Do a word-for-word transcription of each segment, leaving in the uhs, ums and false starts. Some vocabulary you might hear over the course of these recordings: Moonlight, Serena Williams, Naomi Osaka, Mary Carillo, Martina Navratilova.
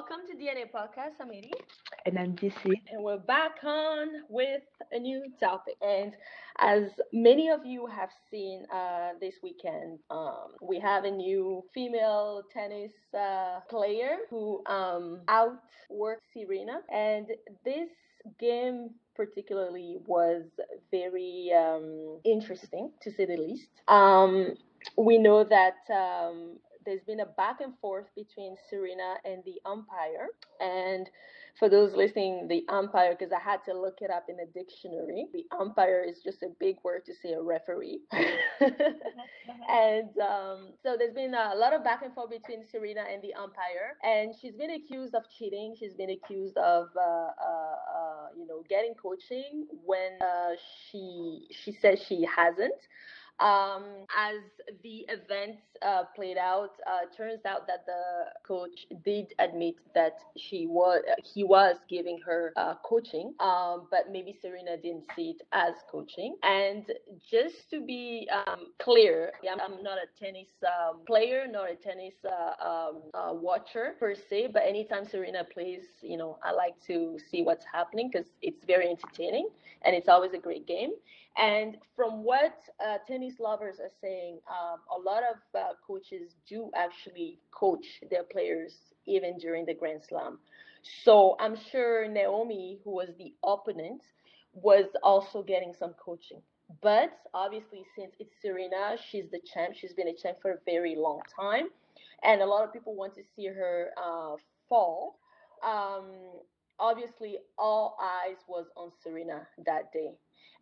Welcome to D N A Podcast. I'm Eri. And I'm D C. And we're back on with a new topic. And as many of you have seen uh, this weekend, um, we have a new female tennis uh, player who um, outworked Serena. And this game particularly was very um, interesting, to say the least. Um, we know that... Um, There's been a back and forth between Serena and the umpire. And for those listening, the umpire, because I had to look it up in a dictionary, the umpire is just a big word to say a referee. And um, so there's been a lot of back and forth between Serena and the umpire. And she's been accused of cheating. She's been accused of, uh, uh, uh, you know, getting coaching when uh, she she says she hasn't. Um, as the events uh, played out, uh, turns out that the coach did admit that she was he was giving her uh, coaching, um, but maybe Serena didn't see it as coaching. And just to be um, clear, I'm, I'm not a tennis um, player, not a tennis uh, um, uh, watcher per se, but anytime Serena plays, you know, I like to see what's happening because it's very entertaining and it's always a great game. And from what uh, tennis lovers are saying, um, a lot of uh, coaches do actually coach their players even during the Grand Slam. So I'm sure Naomi, who was the opponent, was also getting some coaching. But obviously, since it's Serena, she's the champ. She's been a champ for a very long time. And a lot of people want to see her uh, fall. Um, obviously, all eyes was on Serena that day.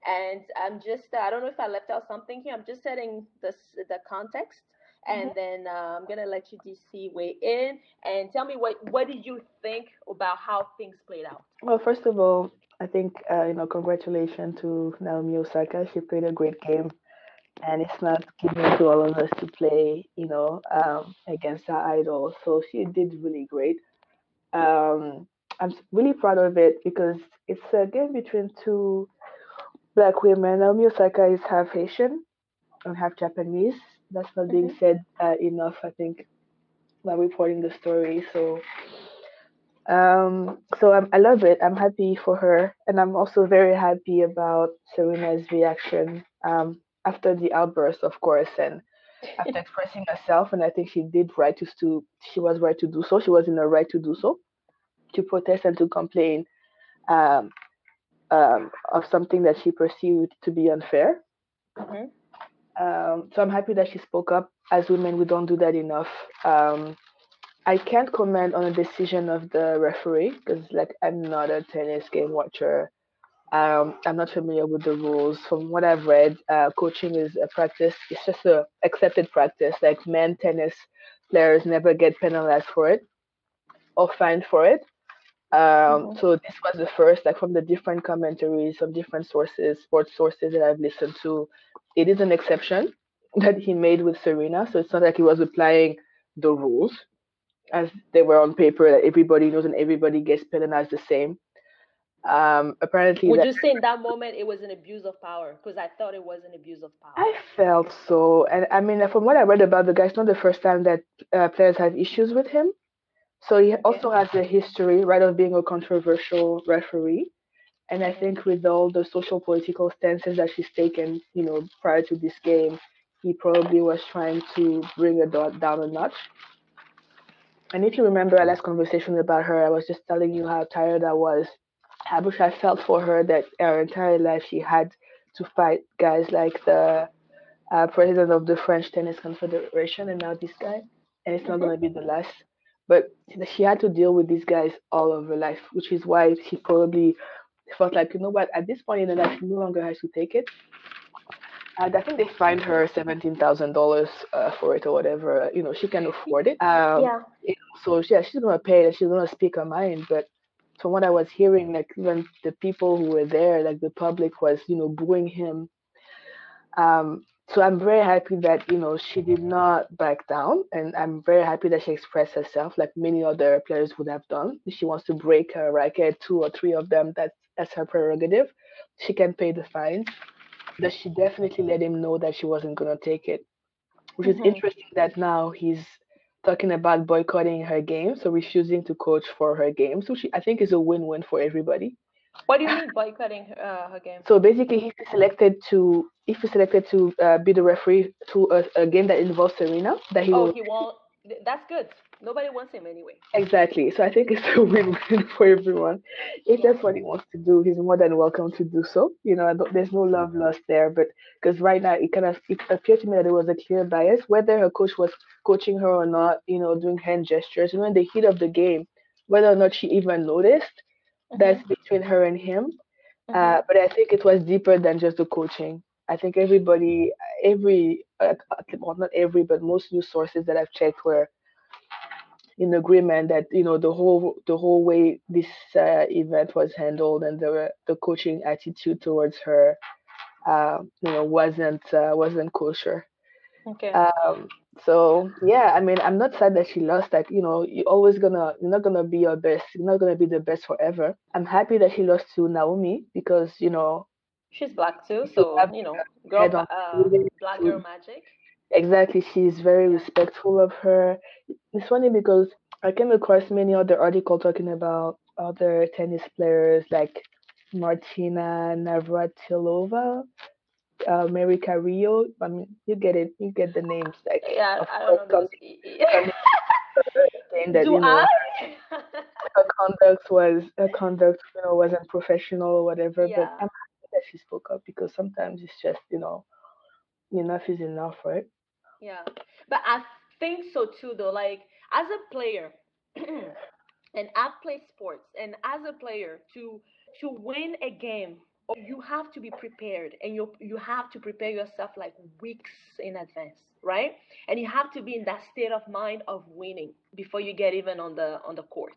And I'm just, I don't know if I left out something here. I'm just setting this, the context, and mm-hmm. then uh, I'm going to let you, D C, weigh in and tell me what, what did you think about how things played out? Well, first of all, I think, uh, you know, congratulations to Naomi Osaka. She played a great game, and it's not given to all of us to play, you know, um, against our idol. So she did really great. Um, I'm really proud of it because it's a game between two Black women. Naomi Osaka is half Haitian and half Japanese. That's not being mm-hmm. said uh, enough, I think, while reporting the story. So, um, so I'm, I love it. I'm happy for her, and I'm also very happy about Serena's reaction um, after the outburst, of course, and after expressing herself. And I think she did right to, to she was right to do so. She was in her right to do so, to protest and to complain. Um, Um, of something that she perceived to be unfair. Mm-hmm. Um, so I'm happy that she spoke up. As women, we don't do that enough. Um, I can't comment on a decision of the referee because, like, I'm not a tennis game watcher. Um, I'm not familiar with the rules. From what I've read, uh, coaching is a practice. It's just an accepted practice. Like, men tennis players never get penalized for it or fined for it. Um, mm-hmm. So this was the first, like, from the different commentaries, from different sources, sports sources that I've listened to. It is an exception that he made with Serena. So it's not like he was applying the rules as they were on paper, that everybody knows and everybody gets penalized the same. Um, apparently, would that, you say in that moment it was an abuse of power? Because I thought it was an abuse of power. I felt so. And I mean, from what I read about the guy, it's not the first time that uh, players have issues with him. So he also has a history, right, of being a controversial referee. And I think with all the social political stances that she's taken, you know, prior to this game, he probably was trying to bring her down a notch. And if you remember our last conversation about her, I was just telling you how tired I was, how much I felt for her that her entire life she had to fight guys like the uh, president of the French Tennis Confederation and now this guy. And it's not mm-hmm. going to be the last. But she had to deal with these guys all of her life, which is why she probably felt like, you know what, at this point in her life, she no longer has to take it. And I think they fined her seventeen thousand dollars uh, for it or whatever. You know, she can afford it. Um, yeah. It, so, yeah, she's going to pay it. She's going to speak her mind. But from what I was hearing, like, even the people who were there, like, the public was, you know, booing him. Um So I'm very happy that, you know, she did not back down, and I'm very happy that she expressed herself like many other players would have done. If she wants to break her racket, two or three of them, that's, that's her prerogative. She can pay the fines. But she definitely let him know that she wasn't going to take it, which mm-hmm. is interesting that now he's talking about boycotting her game, so refusing to coach for her game, so she, I think is a win-win for everybody. What do you mean boycotting uh, her game? So basically, he selected to if he selected to uh, be the referee to a, a game that involves Serena, that he oh will... he won't. That's good. Nobody wants him anyway. Exactly. So I think it's a win-win for everyone. If that's what he wants to do, he's more than welcome to do so. You know, there's no love lost there. But because right now it kind of it appeared to me that there was a clear bias, whether her coach was coaching her or not. You know, doing hand gestures, and in the heat of the game, whether or not she even noticed. Mm-hmm. That's between her and him. Mm-hmm. uh, but I think it was deeper than just the coaching. I think everybody, every, uh, well, not every, but most news sources that I've checked were in agreement that, you know, the whole the whole way this uh, event was handled and the the coaching attitude towards her, uh, you know, wasn't uh, wasn't kosher. Okay. Um, So, yeah, I mean, I'm not sad that she lost. Like, you know, you're always gonna, you're not gonna be your best. You're not gonna be the best forever. I'm happy that she lost to Naomi because, you know. She's black too, so, you know, girl, uh, black girl magic. Exactly. She's very respectful of her. It's funny because I came across many other articles talking about other tennis players like Martina Navratilova. Uh, Mary Carillo, I mean, you get it, you get the names. Like, yeah, I don't know. That, Do you know, I? her conduct was, her conduct, you know, wasn't professional or whatever. Yeah. But I'm happy that she spoke up because sometimes it's just, you know, enough is enough, right? Yeah, but I think so too, though. Like as a player, and I play sports, and as a player, to to win a game. You have to be prepared, and you you have to prepare yourself like weeks in advance, right? And you have to be in that state of mind of winning before you get even on the on the court.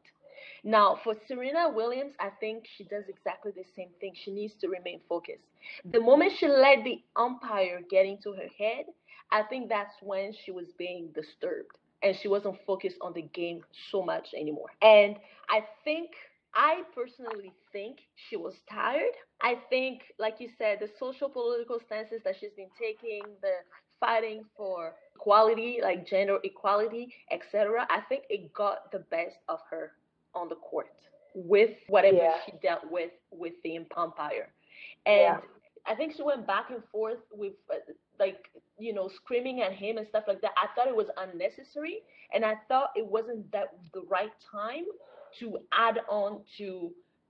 Now, for Serena Williams, I think she does exactly the same thing. She needs to remain focused. The moment she let the umpire get into her head, I think that's when she was being disturbed, and she wasn't focused on the game so much anymore. And I think. I personally think she was tired. I think, like you said, the social political stances that she's been taking, the fighting for equality, like gender equality, et cetera. I think it got the best of her on the court with whatever yeah. she dealt with with the umpire. And yeah. I think she went back and forth with, like, you know, screaming at him and stuff like that. I thought it was unnecessary, and I thought it wasn't that the right time to add on to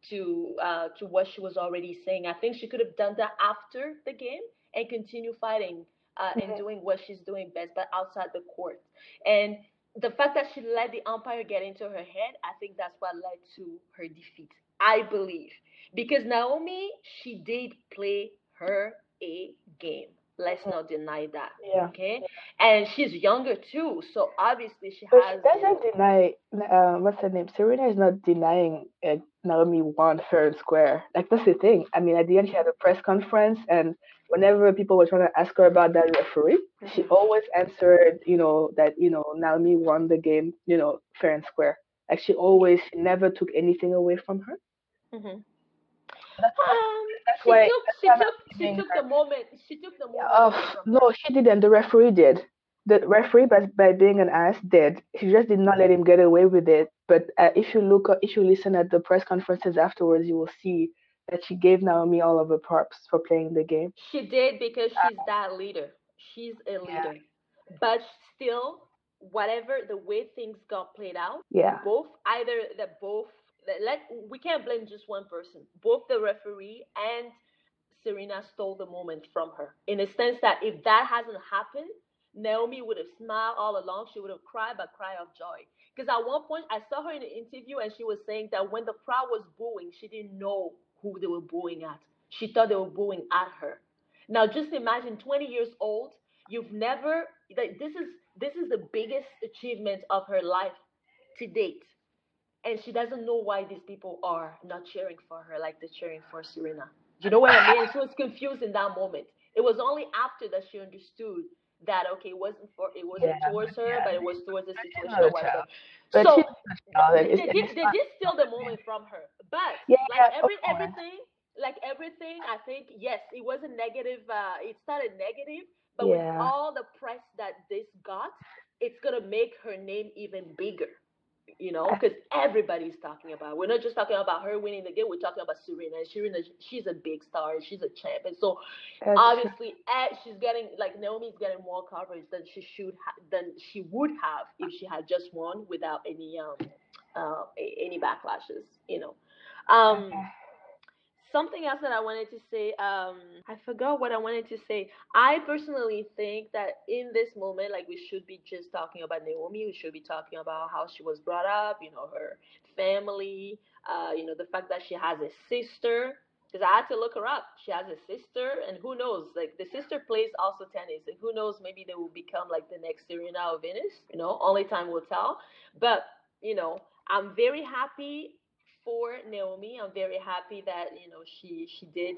to uh, to what she was already saying. I think she could have done that after the game and continue fighting uh, mm-hmm. and doing what she's doing best, but outside the court. And the fact that she let the umpire get into her head, I think that's what led to her defeat, I believe. Because Naomi, she did play her A game. Let's not deny that, yeah. okay? And she's younger too, so obviously she but has... She doesn't deny, uh, what's her name? Serena is not denying uh, Naomi won fair and square. Like, that's the thing. I mean, at the end, she had a press conference, and whenever people were trying to ask her about that referee, she always answered, you know, that, you know, Naomi won the game, you know, fair and square. Like, she always she never took anything away from her. Mm-hmm. That's um, that's she, why, took, she, took, she took the moment. She took the moment. Oh, no, she didn't. The referee did. The referee, by, by being an ass, did. She just did not let him get away with it. But uh, if you look, if you listen at the press conferences afterwards, you will see that she gave Naomi all of her props for playing the game. She did because she's uh, that leader. She's a leader. Yeah. But still, whatever the way things got played out, yeah. both either that both. Let, we can't blame just one person. Both the referee and Serena stole the moment from her. In the sense that if that hasn't happened, Naomi would have smiled all along. She would have cried a cry of joy. Because at one point, I saw her in an interview and she was saying that when the crowd was booing, she didn't know who they were booing at. She thought they were booing at her. Now, just imagine, twenty years old, you've never... This is this is the biggest achievement of her life to date. And she doesn't know why these people are not cheering for her like they're cheering for Serena. Do you know what I mean? She was confused in that moment. It was only after that she understood that, okay, it wasn't for it wasn't yeah, towards her, yeah. but it was towards the situation or whatever. But so they, they, did, they did steal the moment from her. But yeah, like every everything, like everything, I think, yes, it was a negative. Uh, it started negative, but yeah. with all the press that this got, it's going to make her name even bigger, you know, because everybody's talking about it. We're not just talking about her winning the game. We're talking about Serena. And Serena, she's a big star. She's a champ. And so, that's obviously, true. She's getting, like, Naomi's getting more coverage than she should ha- than she would have if she had just won without any um uh, any backlashes, you know. Um, something else that I wanted to say, um, I forgot what I wanted to say. I personally think that in this moment, like, we should be just talking about Naomi. We should be talking about how she was brought up, you know, her family, uh, you know, the fact that she has a sister. Because I had to look her up. She has a sister, and who knows? Like, the sister plays also tennis, and who knows? Maybe they will become, like, the next Serena or Venus. You know, only time will tell. But, you know, I'm very happy for Naomi. I'm very happy that, you know, she she did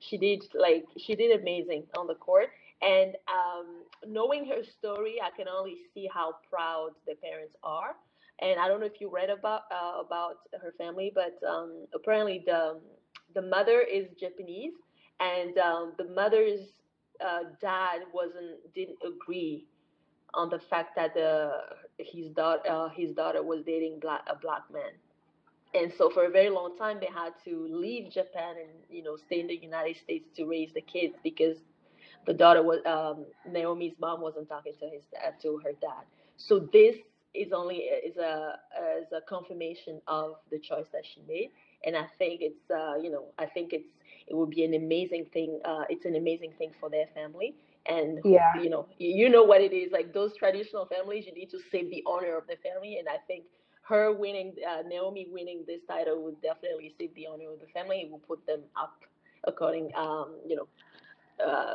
she did like she did amazing on the court, and um knowing her story, I can only see how proud the parents are. And I don't know if you read about uh, about her family, but um apparently the the mother is Japanese, and um the mother's uh, dad wasn't didn't agree on the fact that the his daughter uh, his daughter was dating black a black man. And so for a very long time, they had to leave Japan and, you know, stay in the United States to raise the kids, because the daughter was, um, Naomi's mom wasn't talking to his dad, to her dad. So this is only is a is a confirmation of the choice that she made. And I think it's, uh, you know, I think it's it would be an amazing thing. Uh, it's an amazing thing for their family. And, yeah. you know, you know what it is. Like, those traditional families, you need to save the honor of the family. And I think her winning, uh, Naomi winning this title would definitely save the honor of the family. It will put them up, according, um, you know, uh,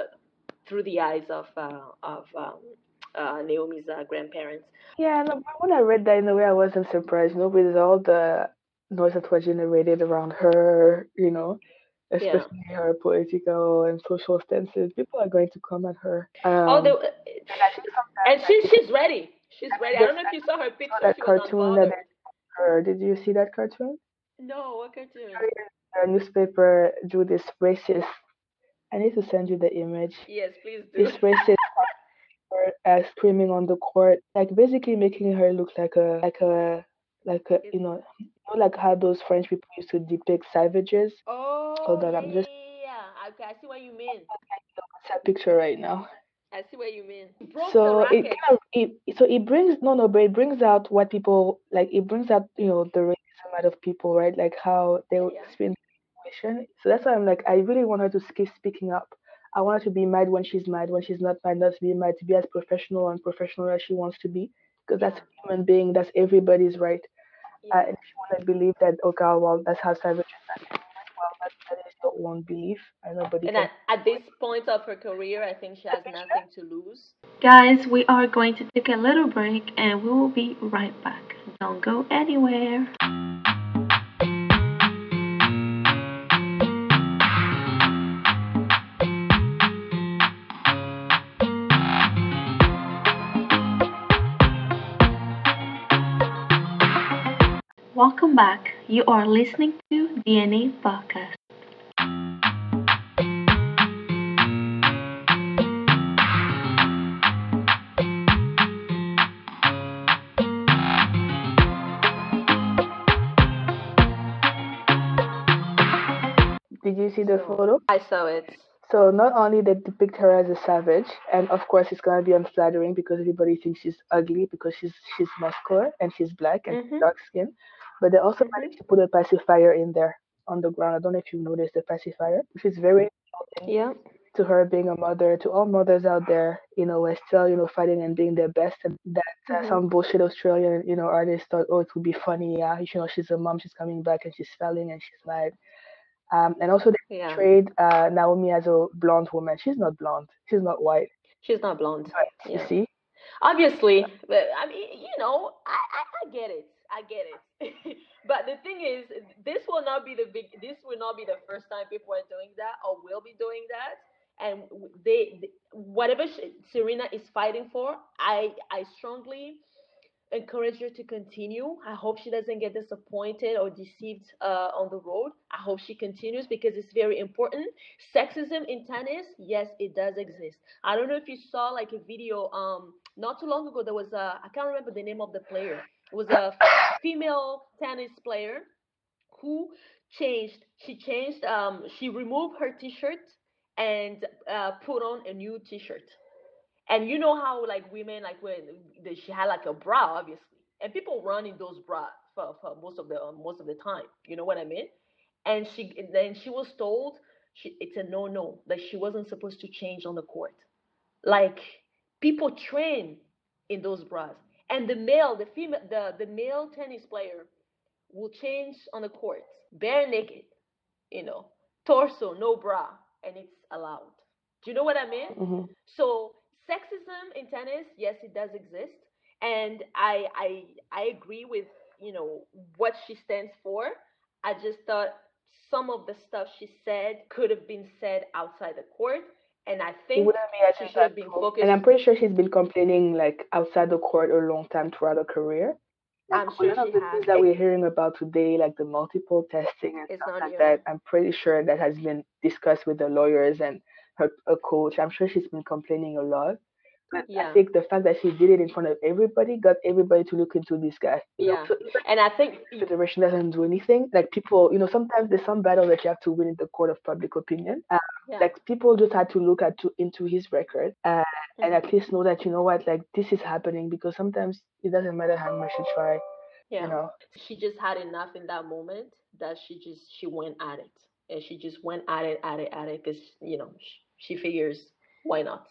through the eyes of uh, of um, uh, Naomi's uh, grandparents. Yeah, and when I read that, in a way, I wasn't surprised. No, with all the noise that was generated around her, you know, especially yeah. her political and social stances, people are going to come at her. Um, oh, they, and she, she's ready. She's ready. I don't know if you saw her picture. That cartoon that her. Did you see that cartoon? No, what cartoon? The newspaper drew this racist. I need to send you the image. Yes, please do. This racist uh, screaming on the court, like basically making her look like a like a like a you know, you know like how those French people used to depict savages. Oh, hold on, I'm just yeah. Okay, I see what you mean. What's that picture right now? I see what you mean. So it, kind of, it so it brings no no, but it brings out what people like. It brings out you know the racism out of people, right? Like how they yeah. spin the situation. So that's why I'm like, I really want her to keep speaking up. I want her to be mad when she's mad, when she's not mad, not to be mad, to be as professional and professional as she wants to be, because that's a human being. That's everybody's right. Yeah. Uh, and if you want to believe that, okay, well, that's how savages are. That is not one belief, and nobody. And at, at this point of her career, I think she has nothing to lose. Guys, we are going to take a little break, and we will be right back. Don't go anywhere. Welcome back. You are listening to D N A Podcast. Did you see the photo? I saw it. So not only they depict her as a savage, and of course it's gonna be unflattering because everybody thinks she's ugly because she's she's muscular and she's black and mm-hmm. dark skin, but they also mm-hmm. managed to put a pacifier in there on the ground. I don't know if you noticed the pacifier, which is very important yeah. to her being a mother, to all mothers out there, you know, we're still, you know, fighting and being their best, and that uh, mm-hmm. some bullshit Australian, you know, artists thought, oh, it would be funny, yeah, you know, she's a mom, she's coming back and she's failing and she's mad. Um, and also they yeah. portrayed uh, Naomi as a blonde woman. She's not blonde. She's not white. She's not blonde. But, yeah. You see? Obviously. But, I mean, you know, I, I, I get it. I get it. But the thing is, this will not be the big, this will not be the first time people are doing that or will be doing that. And they, they whatever she, Serena is fighting for, I, I strongly encourage her to continue. I hope she doesn't get disappointed or deceived uh, on the road. I hope she continues because it's very important. Sexism in tennis, yes, it does exist. I don't know if you saw like a video um Not too long ago, there was a, I can't remember the name of the player. It was a female tennis player who changed, she changed, um, she removed her t-shirt and uh, put on a new t-shirt. And you know how like women, like when they, she had like a bra, obviously, and people run in those bras for, for most of the uh, most of the time. You know what I mean? And she and then she was told she, it's a no-no, that she wasn't supposed to change on the court. Like people train in those bras, and the male, the female, the, the male tennis player will change on the court, bare naked, you know, torso, no bra, and it's allowed. Do you know what I mean? Mm-hmm. So sexism in tennis, yes, it does exist, and I, I I agree with, you know, what she stands for. I just thought some of the stuff she said could have been said outside the court, and I think she should have been focused. And I'm pretty sure she's been complaining like outside the court a long time throughout her career. Like, I'm sure she of the has. Things that we're hearing about today, like the multiple testing and it's stuff like that, I'm pretty sure that has been discussed with the lawyers and her a coach. I'm sure she's been complaining a lot, but yeah. I think the fact that she did it in front of everybody got everybody to look into this guy. You yeah, know? So, and I think the federation doesn't do anything. Like people, you know, sometimes there's some battle that you have to win in the court of public opinion. Um, yeah. Like people just had to look at to, into his record uh, mm-hmm. and at least know that, you know what, like this is happening, because sometimes it doesn't matter how much you try. Yeah, you know? She just had enough in that moment that she just she went at it and she just went at it at it at it because you know. She, She figures, why not?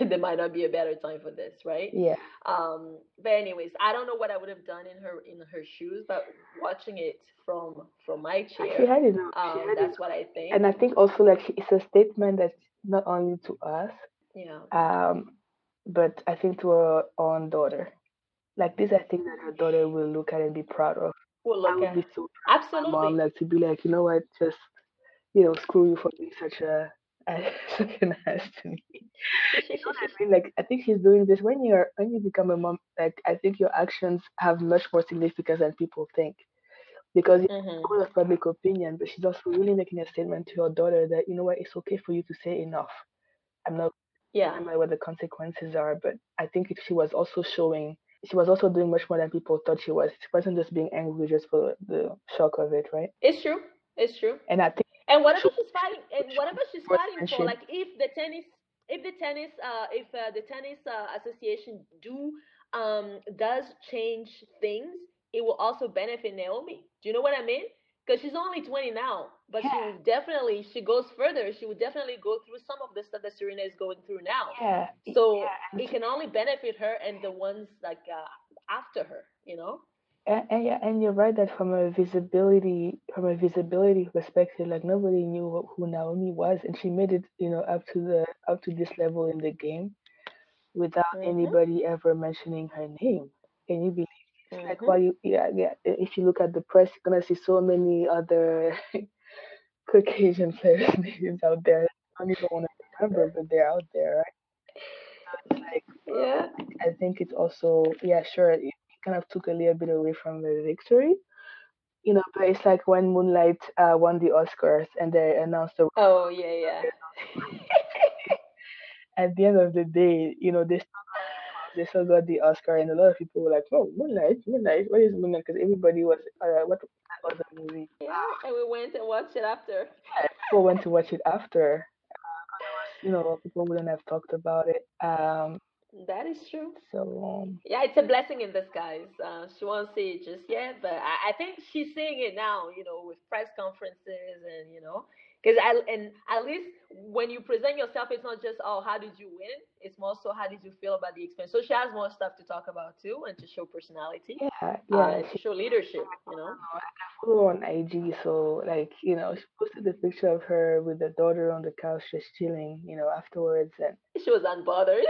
There might not be a better time for this, right? Yeah. Um. But anyways, I don't know what I would have done in her in her shoes, but watching it from from my chair, she had enough. Um, she had that's enough. What I think. And I think also like it's a statement that's not only to us, yeah. Um, but I think to her own daughter. Like this, I think that her daughter will look at and be proud of. Will look I would at. Be so proud Absolutely. Of my mom, like to be like, you know what, just you know, screw you for being such a. Fucking ass to me. You know what I mean? Like I think she's doing this when you're when you become a mom. Like I think your actions have much more significance than people think, because it's mm-hmm. all of public opinion. But she's also really making a statement to your daughter that you know what, it's okay for you to say enough. I'm not. Yeah. I don't know what the consequences are, but I think if she was also showing, she was also doing much more than people thought she was. She wasn't just being angry just for the shock of it, right? It's true. It's true. And I think. And whatever she's fighting, and whatever she's fighting for, like if the tennis, if the tennis, uh, if uh, the tennis uh, association do um does change things, it will also benefit Naomi. Do you know what I mean? Because she's only twenty now, but yeah. she will definitely, she goes further. She will definitely go through some of the stuff that Serena is going through now. Yeah. So yeah. it can only benefit her and the ones like uh, after her. You know. And, and yeah, and you're right that from a visibility, from a visibility perspective, like nobody knew who Naomi was, and she made it, you know, up to the up to this level in the game, without mm-hmm. anybody ever mentioning her name. Can you believe? It's mm-hmm. like while you, yeah, yeah. If you look at the press, you're gonna see so many other Caucasian players' names out there. I don't even want to remember, but they're out there, right? So it's like, yeah, I think it's also, yeah, sure. It, kind of took a little bit away from the victory, you know, but it's like when Moonlight uh, won the Oscars and they announced the oh yeah yeah at the end of the day, you know, they still, they still got the Oscar, and a lot of people were like, oh, Moonlight Moonlight what is Moonlight, because everybody was uh, what was the movie, yeah, and we went and watched it after. Yeah, people went to watch it after, uh, you know, people wouldn't have talked about it. um That is true. So um, yeah, it's a blessing in disguise. Uh, she won't see it just yet, but I, I think she's seeing it now. You know, with press conferences and you know, because I and at least when you present yourself, it's not just oh how did you win. It's more so how did you feel about the experience. So she has more stuff to talk about too, and to show personality. Yeah, yeah. Uh, to show leadership. You know. I follow on I G, so like you know, she posted the picture of her with the daughter on the couch just chilling. You know, afterwards, and she was unbothered.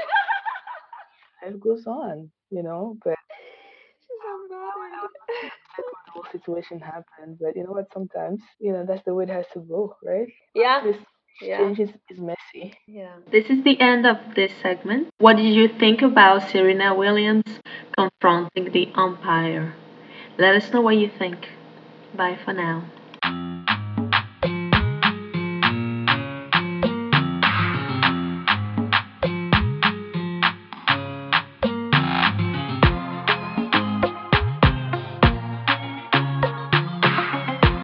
Life goes on, you know, but she's the whole situation happened. But you know what? Sometimes, you know, that's the way it has to go, right? Yeah. This exchange yeah. is, is messy. Yeah. This is the end of this segment. What did you think about Serena Williams confronting the umpire? Let us know what you think. Bye for now.